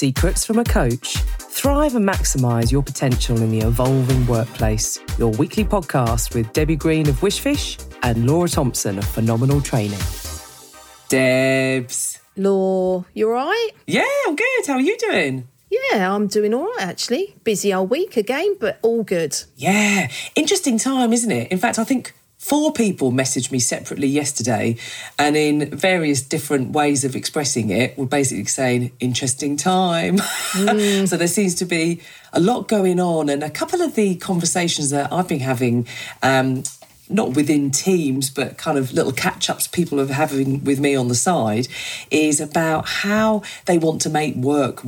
secrets from a coach. Thrive and maximise your potential in the evolving workplace. Your weekly podcast with Debbie Green of Wishfish and Laura Thompson of Phenomenal Training. Debs. Laura, you all right? Yeah, I'm good. How are you doing? Yeah, I'm doing all right, actually. Busy all week again, but all good. Yeah, interesting time, isn't it? In fact, I think 4 people messaged me separately yesterday and in various different ways of expressing it were basically saying, interesting time. So there seems to be a lot going on, and a couple of the conversations that I've been having, not within teams, but kind of little catch-ups people are having with me on the side, is about how they want to make work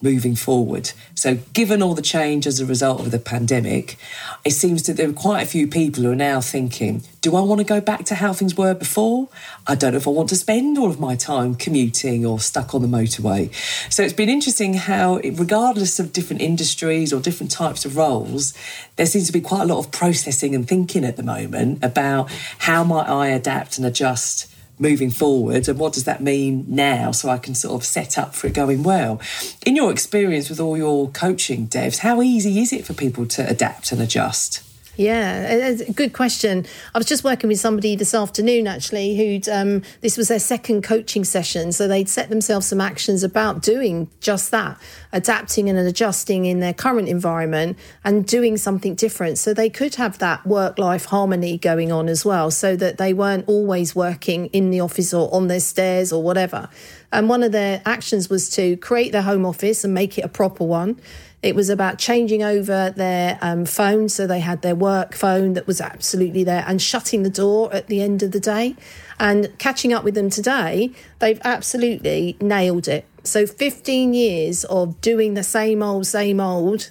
moving forward. So given all the change as a result of the pandemic, it seems that there are quite a few people who are now thinking, do I want to go back to how things were before? I don't know if I want to spend all of my time commuting or stuck on the motorway. So it's been interesting how, regardless of different industries or different types of roles, there seems to be quite a lot of processing and thinking at the moment about how might I adapt and adjust moving forward, and what does that mean now so I can sort of set up for it going well. In your experience with all your coaching, Devs, how easy is it for people to adapt and adjust? Yeah, good question. I was just working with somebody this afternoon, actually, who'd this was their second coaching session. So they'd set themselves some actions about doing just that, adapting and adjusting in their current environment and doing something different. So they could have that work-life harmony going on as well, so that they weren't always working in the office or on their stairs or whatever. And one of their actions was to create their home office and make it a proper one. It was about changing over their phone, so they had their work phone that was absolutely there, and shutting the door at the end of the day. And catching up with them today, they've absolutely nailed it. So 15 years of doing the same old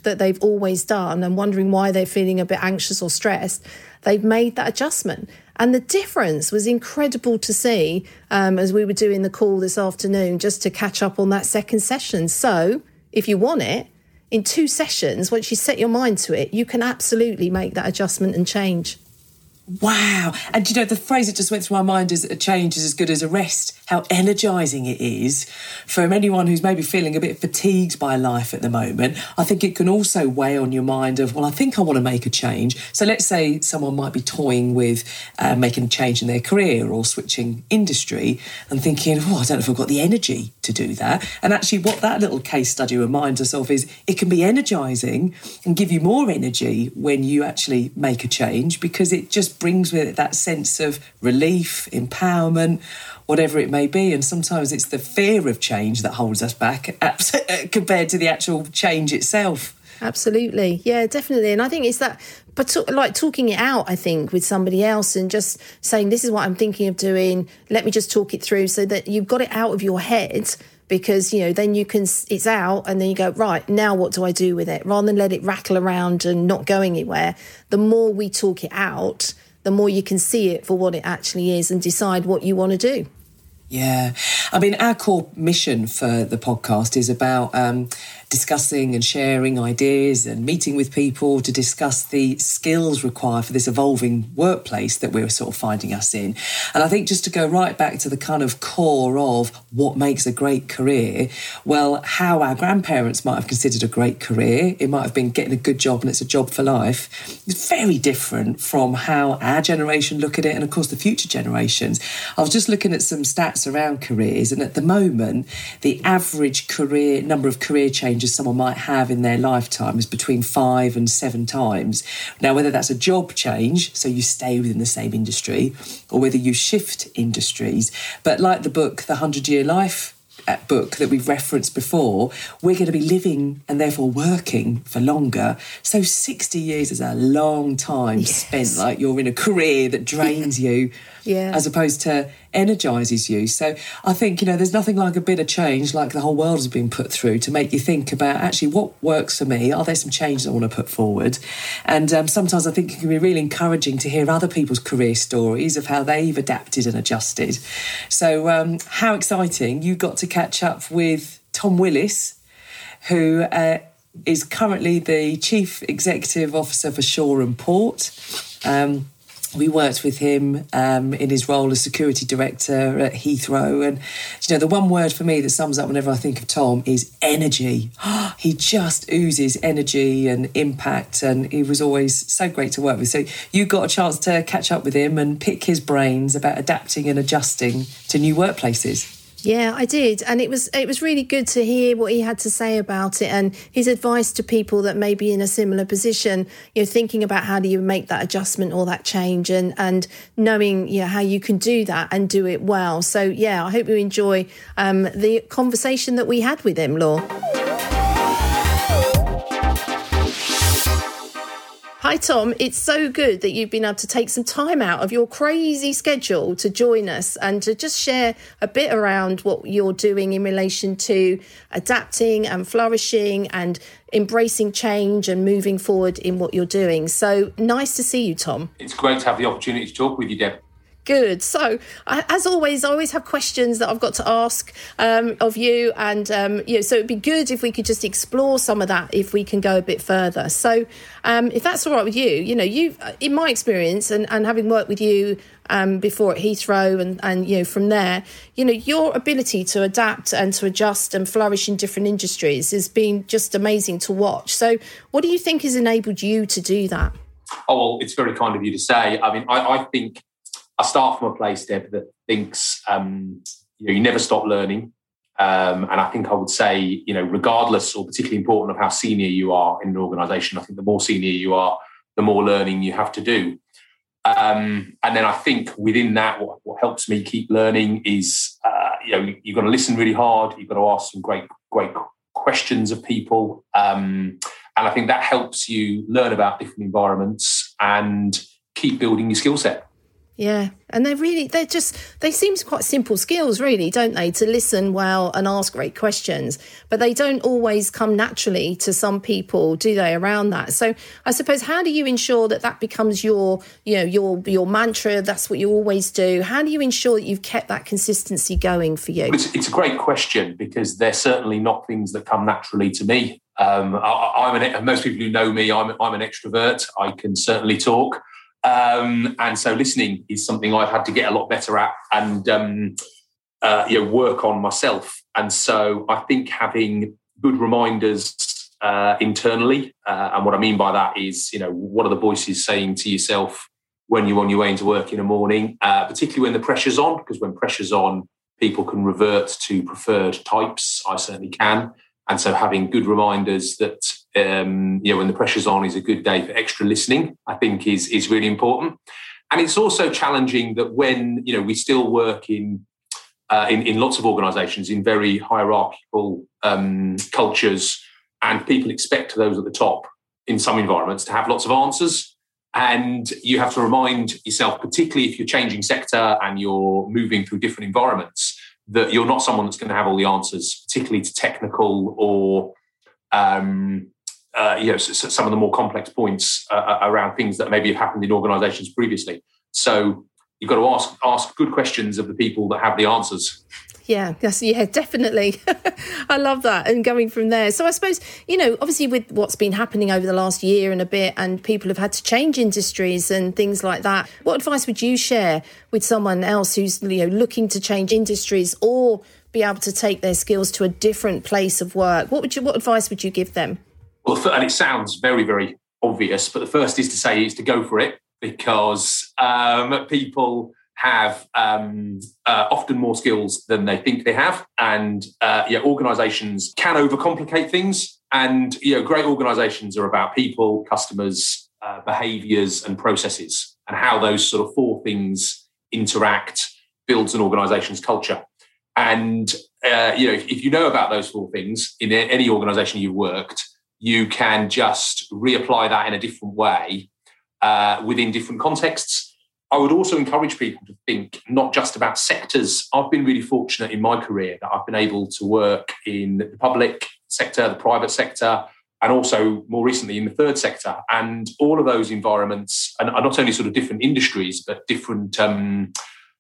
that they've always done and wondering why they're feeling a bit anxious or stressed, they've made that adjustment. And the difference was incredible to see as we were doing the call this afternoon, just to catch up on that second session. So if you want it, in 2 sessions, once you set your mind to it, you can absolutely make that adjustment and change. Wow. And, you know, the phrase that just went through my mind is, a change is as good as a rest. How energising it is for anyone who's maybe feeling a bit fatigued by life at the moment. I think it can also weigh on your mind of, well, I think I want to make a change. So let's say someone might be toying with making a change in their career or switching industry and thinking, oh, I don't know if I've got the energy to do that. And actually what that little case study reminds us of is it can be energising and give you more energy when you actually make a change, because it just brings with it that sense of relief, empowerment, whatever it may be. And sometimes it's the fear of change that holds us back compared to the actual change itself. Absolutely. Yeah, definitely. And I think it's that, but like talking it out, I think, with somebody else and just saying, this is what I'm thinking of doing. Let me just talk it through, so that you've got it out of your head. Because, you know, then you can, it's out, and then you go, right, now what do I do with it? Rather than let it rattle around and not go anywhere, the more we talk it out, the more you can see it for what it actually is and decide what you want to do. Yeah. I mean, our core mission for the podcast is about discussing and sharing ideas and meeting with people to discuss the skills required for this evolving workplace that we're sort of finding us in. And I think just to go right back to the kind of core of what makes a great career, well, how our grandparents might have considered a great career, it might have been getting a good job and it's a job for life, it's very different from how our generation look at it and, of course, the future generations. I was just looking at some stats around careers, and at the moment the average career number of career changes someone might have in their lifetime is between 5 and 7 times. Now, whether that's a job change, so you stay within the same industry, or whether you shift industries, but like the book The 100-Year Life book that we've referenced before, we're going to be living and therefore working for longer. So 60 years is a long time spent, like you're in a career that drains you as opposed to energises you. So I think, you know, there's nothing like a bit of change, like the whole world has been put through, to make you think about actually what works for me. Are there some changes I want to put forward? And sometimes I think it can be really encouraging to hear other people's career stories of how they've adapted and adjusted. So how exciting. You got to catch up with Tom Willis, who is currently the Chief Executive Officer for Shoreham Port. We worked with him in his role as security director at Heathrow. And, you know, the one word for me that sums up whenever I think of Tom is energy. He just oozes energy and impact, and he was always so great to work with. So you got a chance to catch up with him and pick his brains about adapting and adjusting to new workplaces. Yeah, I did. And it was really good to hear what he had to say about it and his advice to people that may be in a similar position, you know, thinking about how do you make that adjustment or that change and knowing, you know, how you can do that and do it well. So, yeah, I hope you enjoy the conversation that we had with him, Laura. Hi, Tom. It's so good that you've been able to take some time out of your crazy schedule to join us and to just share a bit around what you're doing in relation to adapting and flourishing and embracing change and moving forward in what you're doing. So nice to see you, Tom. It's great to have the opportunity to talk with you, Deb. Good. So, as always, I always have questions that I've got to ask of you. And, you know, so it'd be good if we could just explore some of that, if we can go a bit further. So, if that's all right with you, you know, you've, in my experience and having worked with you before at Heathrow and, you know, from there, you know, your ability to adapt and to adjust and flourish in different industries has been just amazing to watch. So what do you think has enabled you to do that? Oh, well, it's very kind of you to say. I mean, I think I start from a place, Deb, that thinks you never stop learning. And I think I would say, you know, regardless or particularly important of how senior you are in an organisation, I think the more senior you are, the more learning you have to do. And then I think within that, what helps me keep learning is, you know, you've got to listen really hard. You've got to ask some great questions of people. And I think that helps you learn about different environments and keep building your skill set. Yeah, and they seem quite simple skills, really, don't they? To listen well and ask great questions, but they don't always come naturally to some people, do they? Around that, so I suppose, how do you ensure that becomes your, you know, your mantra? That's what you always do. How do you ensure that you've kept that consistency going for you? It's a great question because they're certainly not things that come naturally to me. Most people who know me, I'm an extrovert. I can certainly talk. And so listening is something I've had to get a lot better at and work on myself. And so I think having good reminders internally, and what I mean by that is, you know, what are the voices saying to yourself when you're on your way into work in the morning, particularly when the pressure's on, because when pressure's on, people can revert to preferred types. I certainly can. And so having good reminders that, when the pressure's on is a good day for extra listening, I think is really important. And it's also challenging that when, you know, we still work in lots of organisations in very hierarchical cultures, and people expect those at the top in some environments to have lots of answers. And you have to remind yourself, particularly if you're changing sector and you're moving through different environments, that you're not someone that's going to have all the answers, particularly to technical or some of the more complex points around things that maybe have happened in organisations previously. So you've got to ask good questions of the people that have the answers. Yeah, definitely. I love that. And going from there. So I suppose, you know, obviously with what's been happening over the last year and a bit, and people have had to change industries and things like that, what advice would you share with someone else who's, you know, looking to change industries or be able to take their skills to a different place of work? What advice would you give them? Well, and it sounds very, very obvious, but the first is to say is to go for it, because people have often more skills than they think they have. And organisations can overcomplicate things. And, you know, great organisations are about people, customers, behaviours and processes, and how those sort of four things interact builds an organisation's culture. And, if you know about those four things in any organisation you've worked, you can just reapply that in a different way within different contexts. I would also encourage people to think not just about sectors. I've been really fortunate in my career that I've been able to work in the public sector, the private sector, and also more recently in the third sector. And all of those environments are not only sort of different industries, but different,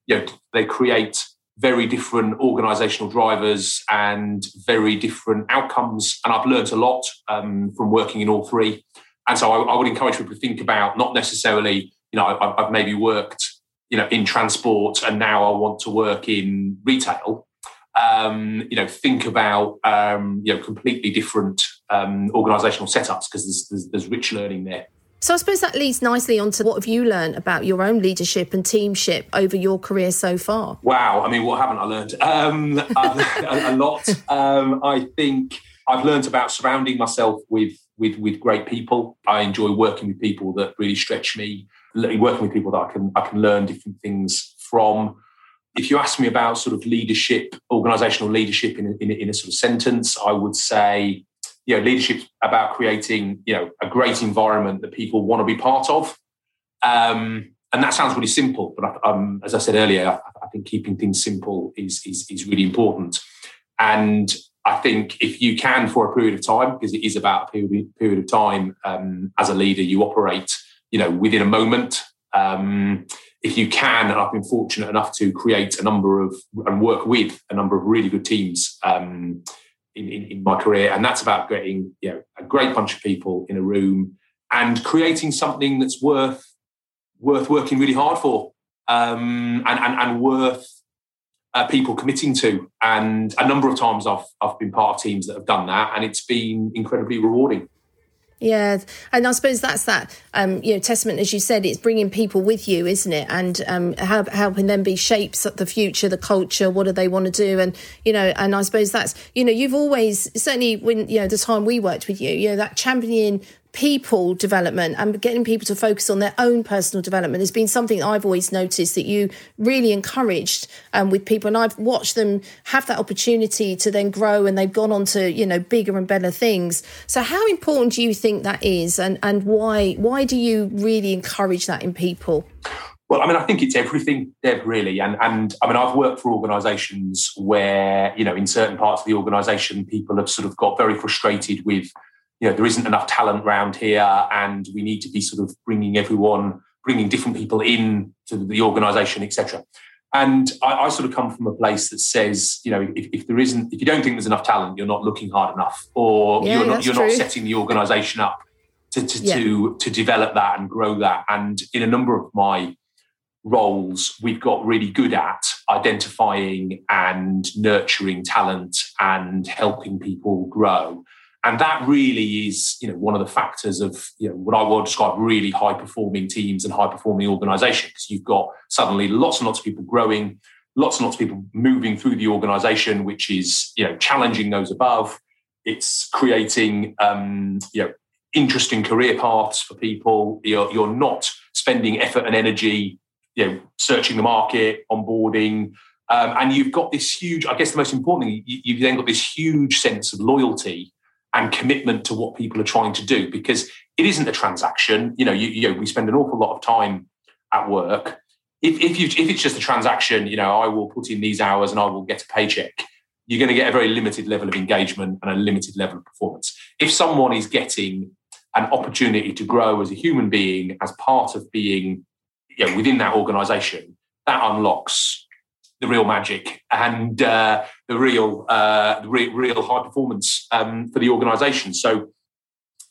they create very different organisational drivers and very different outcomes. And I've learned a lot from working in all three. And so I would encourage people to think about not necessarily you know, I've maybe worked, you know, in transport, and now I want to work in retail. You know, think about, you know, completely different organisational setups, because there's rich learning there. So I suppose that leads nicely onto what have you learned about your own leadership and teamship over your career so far? Wow. I mean, what haven't I learned? A lot. I think I've learned about surrounding myself with great people. I enjoy working with people that really stretch me, working with people that I can learn different things from. If you ask me about sort of leadership, organisational leadership in a sort of sentence, I would say, you know, leadership's about creating, you know, a great environment that people want to be part of. And that sounds really simple, but as I said earlier, I think keeping things simple is really important. And I think if you can, for a period of time, because it is about a period of time, as a leader, you operate, you know, within a moment. If you can, and I've been fortunate enough to create a number of, and work with a number of really good teams, in my career, and that's about getting, you know, a great bunch of people in a room and creating something that's worth working really hard for, and worth people committing to. And a number of times I've been part of teams that have done that, and it's been incredibly rewarding. Yeah, and I suppose that's that, you know, testament, as you said, it's bringing people with you, isn't it? And helping them be shapes of the future, the culture, what do they want to do? And, you know, and I suppose that's, you know, you've always, certainly when, you know, the time we worked with you, you know, that championing people development and getting people to focus on their own personal development has been something I've always noticed that you really encouraged with people. And I've watched them have that opportunity to then grow, and they've gone on to, you know, bigger and better things. So how important do you think that is, and why do you really encourage that in people? Well, I mean, I think it's everything, Deb, really. And I mean, I've worked for organisations where, you know, in certain parts of the organisation, people have sort of got very frustrated with, you know, there isn't enough talent around here, and we need to be sort of bringing different people in to the organisation, etc. And I sort of come from a place that says, you know, if you don't think there's enough talent, you're not looking hard enough, or you're not setting the organisation up to develop that and grow that. And in a number of my roles, we've got really good at identifying and nurturing talent and helping people grow. And that really is, you know, one of the factors of, you know, what I would describe really high-performing teams and high-performing organisations. Because you've got suddenly lots and lots of people growing, lots and lots of people moving through the organisation, which is, you know, challenging those above. It's creating, you know, interesting career paths for people. You're not spending effort and energy, you know, searching the market, onboarding. And you've got this huge, I guess the most important thing, you've then got this huge sense of loyalty and commitment to what people are trying to do, because it isn't a transaction. You know, we spend an awful lot of time at work. If it's just a transaction, you know, I will put in these hours and I will get a paycheck, you're going to get a very limited level of engagement and a limited level of performance. If someone is getting an opportunity to grow as a human being, as part of being, you know, within that organisation, that unlocks the real magic and the real high performance for the organisation. So,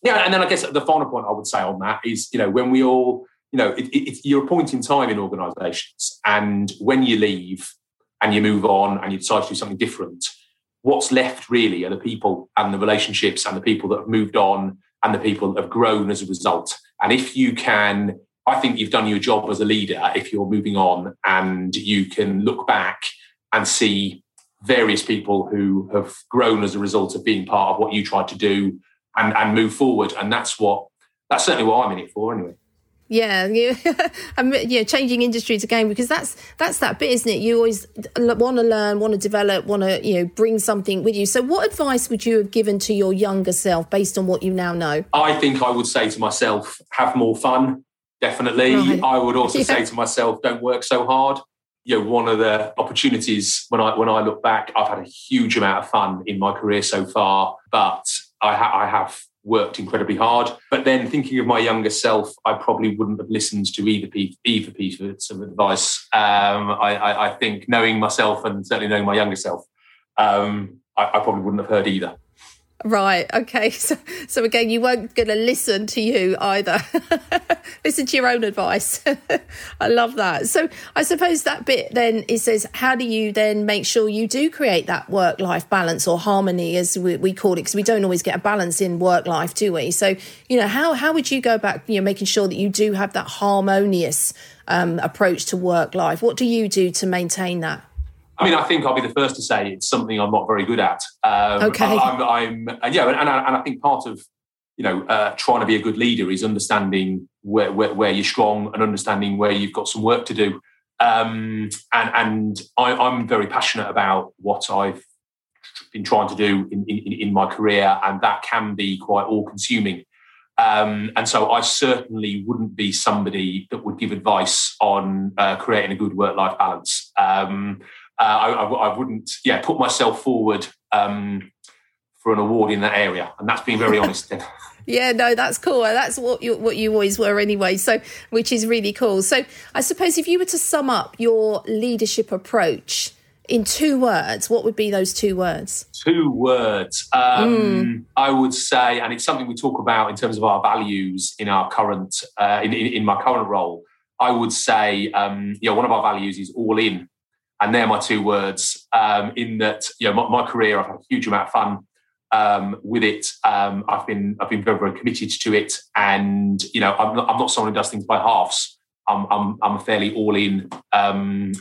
yeah, and then I guess the final point I would say on that is, you know, when we all, you know, it's you're a point in time in organisations, and when you leave and you move on and you decide to do something different, what's left really are the people and the relationships and the people that have moved on and the people that have grown as a result. And if you can, I think you've done your job as a leader if you're moving on and you can look back and see various people who have grown as a result of being part of what you tried to do and move forward. And that's certainly what I'm in it for anyway. Yeah, changing industries again, because that's that bit, isn't it? You always want to learn, want to develop, want to, you know, bring something with you. So what advice would you have given to your younger self based on what you now know? I think I would say to myself, have more fun. Definitely. Right. I would also say to myself, don't work so hard. You know, one of the opportunities when I look back, I've had a huge amount of fun in my career so far, but I have worked incredibly hard. But then thinking of my younger self, I probably wouldn't have listened to either piece of advice. I think knowing myself and certainly knowing my younger self, I probably wouldn't have heard either. Right, okay. So again, you weren't going to listen to you either. Listen to your own advice. I love that. So I suppose that bit then, it says, how do you then make sure you do create that work-life balance or harmony, as we call it, because we don't always get a balance in work-life, do we? So, you know, how would you go about, you know, making sure that you do have that harmonious approach to work-life? What do you do to maintain that? I mean, I think I'll be the first to say it's something I'm not very good at. I think part of, you know, trying to be a good leader is understanding where you're strong and understanding where you've got some work to do. I'm very passionate about what I've been trying to do in my career, and that can be quite all-consuming. And so I certainly wouldn't be somebody that would give advice on creating a good work-life balance. I wouldn't, put myself forward for an award in that area, and that's being very honest. Yeah, no, that's cool. That's what you always were anyway. So, which is really cool. So, I suppose if you were to sum up your leadership approach in 2 words, what would be those 2 words? 2 words. I would say, and it's something we talk about in terms of our values in our current, in my current role. I would say, one of our values is all in. And they're my 2 words, in that, you know, my career, I've had a huge amount of fun with it. I've been very, very committed to it. And, you know, I'm not someone who does things by halves. I'm a fairly all-in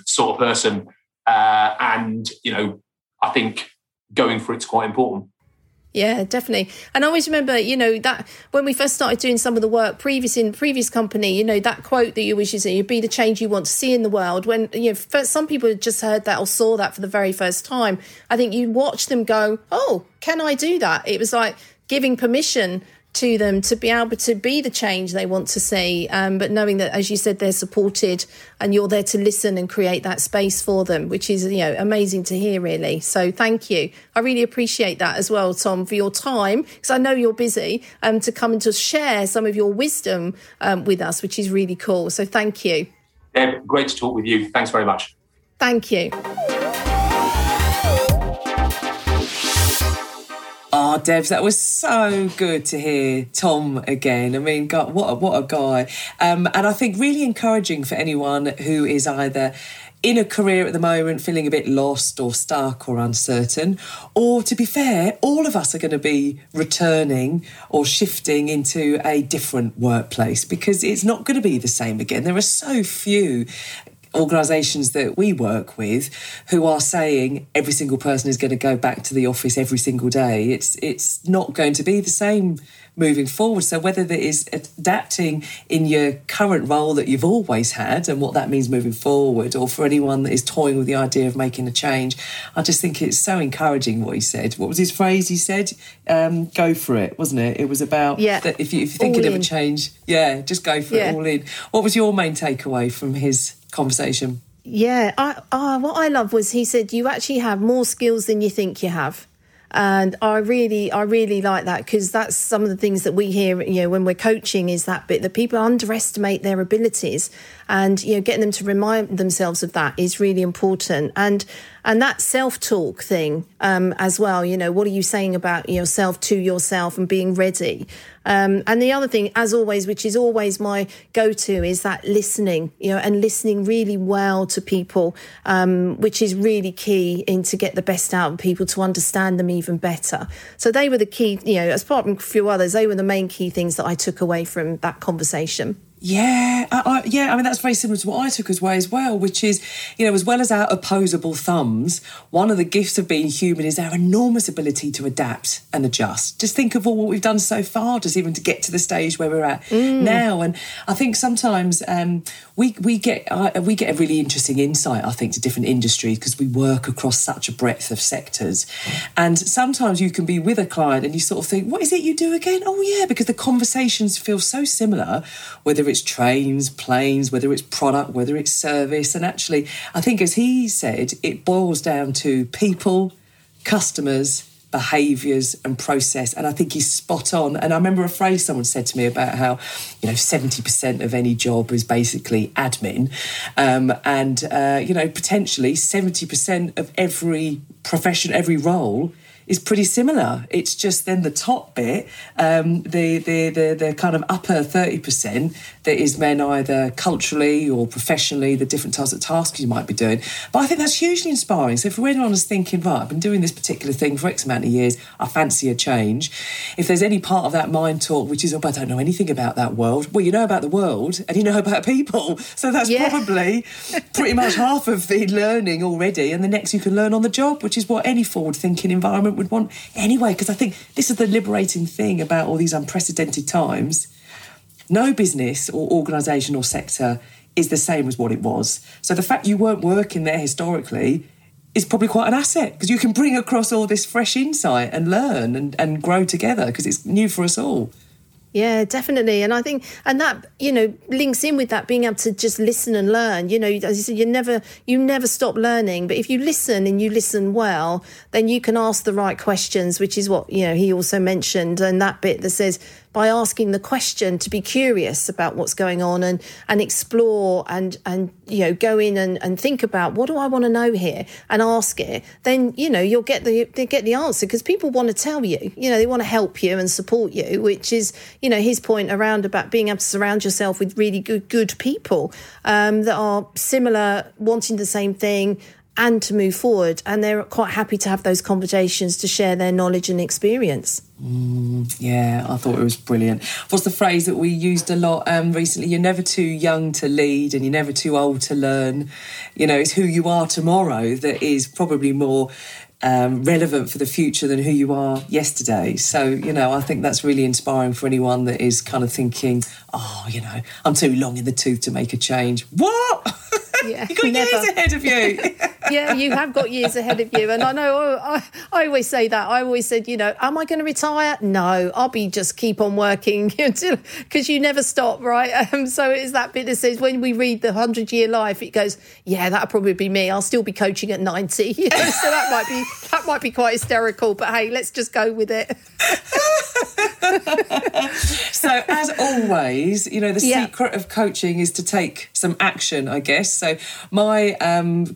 sort of person. And, you know, I think going for it's quite important. Yeah, definitely. And I always remember, you know, that when we first started doing some of the work in previous company, you know, that quote that you always use, you be the change you want to see in the world. When, you know, first, some people had just heard that or saw that for the very first time. I think you watch them go, oh, can I do that? It was like giving permission to them to be able to be the change they want to see, but knowing that, as you said, they're supported and you're there to listen and create that space for them, which is, you know, amazing to hear, really. So thank you. I really appreciate that as well, Tom, for your time, because I know you're busy, to come and to share some of your wisdom with us, which is really cool. So thank you. Yeah, great to talk with you. Thanks very much. Thank you. Oh, Debs, that was so good to hear Tom again. I mean, God, what a guy. And I think really encouraging for anyone who is either in a career at the moment feeling a bit lost or stuck or uncertain, or, to be fair, all of us are going to be returning or shifting into a different workplace because it's not going to be the same again. There are so few organisations that we work with who are saying every single person is going to go back to the office every single day. It's not going to be the same moving forward. So whether that is adapting in your current role that you've always had and what that means moving forward, or for anyone that is toying with the idea of making a change, I just think it's so encouraging what he said. What was his phrase he said? Go for it, wasn't it? It was about that if you're thinking of a change, just go for it, all in. What was your main takeaway from his conversation? Yeah, what I love was he said, you actually have more skills than you think you have. And I really like that, because that's some of the things that we hear, you know, when we're coaching, is that bit that people underestimate their abilities, and, you know, getting them to remind themselves of that is really important. And that self-talk thing as well, you know, what are you saying about yourself to yourself and being ready? And the other thing, as always, which is always my go-to, is that listening, you know, and listening really well to people, which is really key to get the best out of people, to understand them even better. So they were the key, you know, apart from a few others, they were the main key things that I took away from that conversation. Yeah, I mean, that's very similar to what I took away as well, which is, you know, as well as our opposable thumbs, one of the gifts of being human is our enormous ability to adapt and adjust. Just think of all what we've done so far, just even to get to the stage where we're at now. And I think sometimes we get a really interesting insight, I think, to different industries, because we work across such a breadth of sectors. And sometimes you can be with a client and you sort of think, what is it you do again? Oh, yeah, because the conversations feel so similar, whether it's trains, planes, whether it's product, whether it's service. And actually, I think, as he said, it boils down to people, customers, behaviours and process. And I think he's spot on. And I remember a phrase someone said to me about how, you know, 70% of any job is basically admin. And, you know, potentially 70% of every profession, every role is pretty similar. It's just then the top bit, the kind of upper 30% that is men either culturally or professionally, the different types of tasks you might be doing. But I think that's hugely inspiring. So if anyone is thinking, right, I've been doing this particular thing for X amount of years, I fancy a change. If there's any part of that mind talk which is, oh, but I don't know anything about that world. Well, you know about the world and you know about people. So that's probably pretty much half of the learning already. And the next you can learn on the job, which is what any forward-thinking environment would want anyway, because I think this is the liberating thing about all these unprecedented times. No business or organisation or sector is the same as what it was. So the fact you weren't working there historically is probably quite an asset, because you can bring across all this fresh insight and learn and grow together, because it's new for us all. Yeah, definitely. And I think, and that, you know, links in with that being able to just listen and learn. You know, as you said, you never stop learning. But if you listen and you listen well, then you can ask the right questions, which is what, you know, he also mentioned. And that bit that says, by asking the question, to be curious about what's going on and explore and you know, go in and think about, what do I want to know here, and ask it, then, you know, you'll get the answer, because people want to tell you, you know, they want to help you and support you, which is, you know, his point around about being able to surround yourself with really good people that are similar, wanting the same thing, and to move forward. And they're quite happy to have those conversations, to share their knowledge and experience. Yeah, I thought it was brilliant. What's the phrase that we used a lot recently? You're never too young to lead and you're never too old to learn. You know, it's who you are tomorrow that is probably more relevant for the future than who you are yesterday. So, you know, I think that's really inspiring for anyone that is kind of thinking, oh, you know, I'm too long in the tooth to make a change. What? Yeah, you've got years ahead of you. Yeah, you have got years ahead of you. And I know I always say that. I always said, you know, am I going to retire? No, I'll be just keep on working, because you never stop, right? So it's that bit that says, when we read The 100-Year Life, it goes, yeah, that'll probably be me. I'll still be coaching at 90. You know, so that might be quite hysterical, but hey, let's just go with it. So as always, you know, the secret of coaching is to take some action, I guess. So my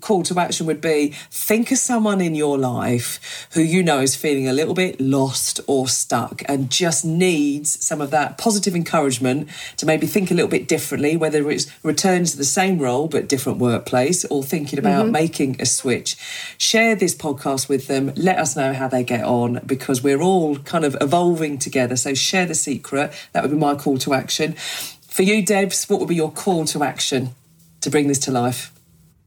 call to action would be, think of someone in your life who you know is feeling a little bit lost or stuck and just needs some of that positive encouragement to maybe think a little bit differently, whether it's return to the same role but different workplace, or thinking about making a switch. Share this podcast with them. Let us know how they get on, because we're all kind of evolving together. So share the secret. That would be my call to action. For you, Debs, what would be your call to action to bring this to life?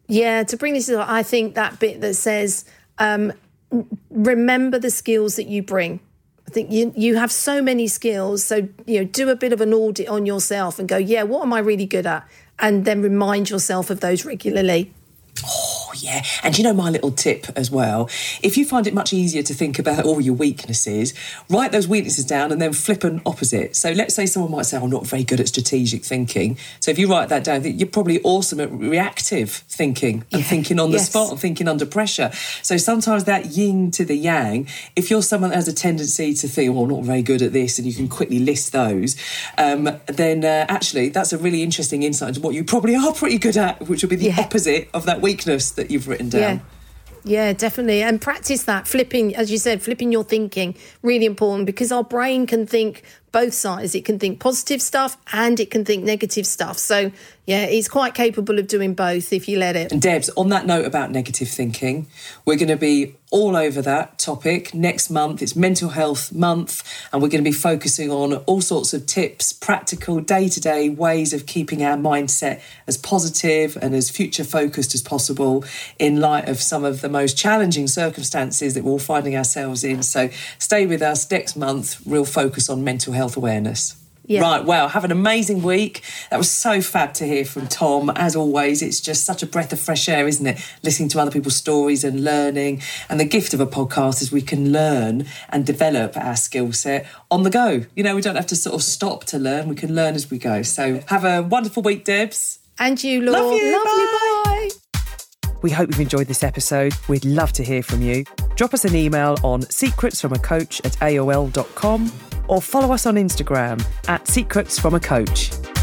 Yeah, to bring this to life, I think that bit that says, remember the skills that you bring. I think you have so many skills. So, you know, do a bit of an audit on yourself and go, yeah, what am I really good at? And then remind yourself of those regularly. Oh, yeah. And you know, my little tip as well, if you find it much easier to think about all your weaknesses, write those weaknesses down and then flip an opposite. So let's say someone might say, I'm not very good at strategic thinking. So if you write that down, you're probably awesome at reactive thinking and thinking on the spot and thinking under pressure. So sometimes that yin to the yang, if you're someone that has a tendency to think, well, I'm not very good at this, and you can quickly list those, then actually that's a really interesting insight into what you probably are pretty good at, which would be the opposite of that weakness that you've written down. Yeah, definitely. And practice that flipping, as you said, flipping your thinking, really important, because our brain can think both sides. It can think positive stuff and it can think negative stuff. So yeah, it's quite capable of doing both if you let it. And Debs, on that note about negative thinking, we're going to be all over that topic next month. It's Mental Health Month, and we're going to be focusing on all sorts of tips, practical day-to-day ways of keeping our mindset as positive and as future-focused as possible in light of some of the most challenging circumstances that we're all finding ourselves in. So stay with us next month, real focus on mental health awareness. Yeah. Right, well, have an amazing week. That was so fab to hear from Tom. As always, it's just such a breath of fresh air, isn't it? Listening to other people's stories and learning. And the gift of a podcast is we can learn and develop our skill set on the go. You know, we don't have to sort of stop to learn. We can learn as we go. So have a wonderful week, Debs. And you, Laura. Love you. Love bye. Bye. We hope you've enjoyed this episode. We'd love to hear from you. Drop us an email on secretsfromacoach@aol.com. Or follow us on Instagram @secretsfromacoach.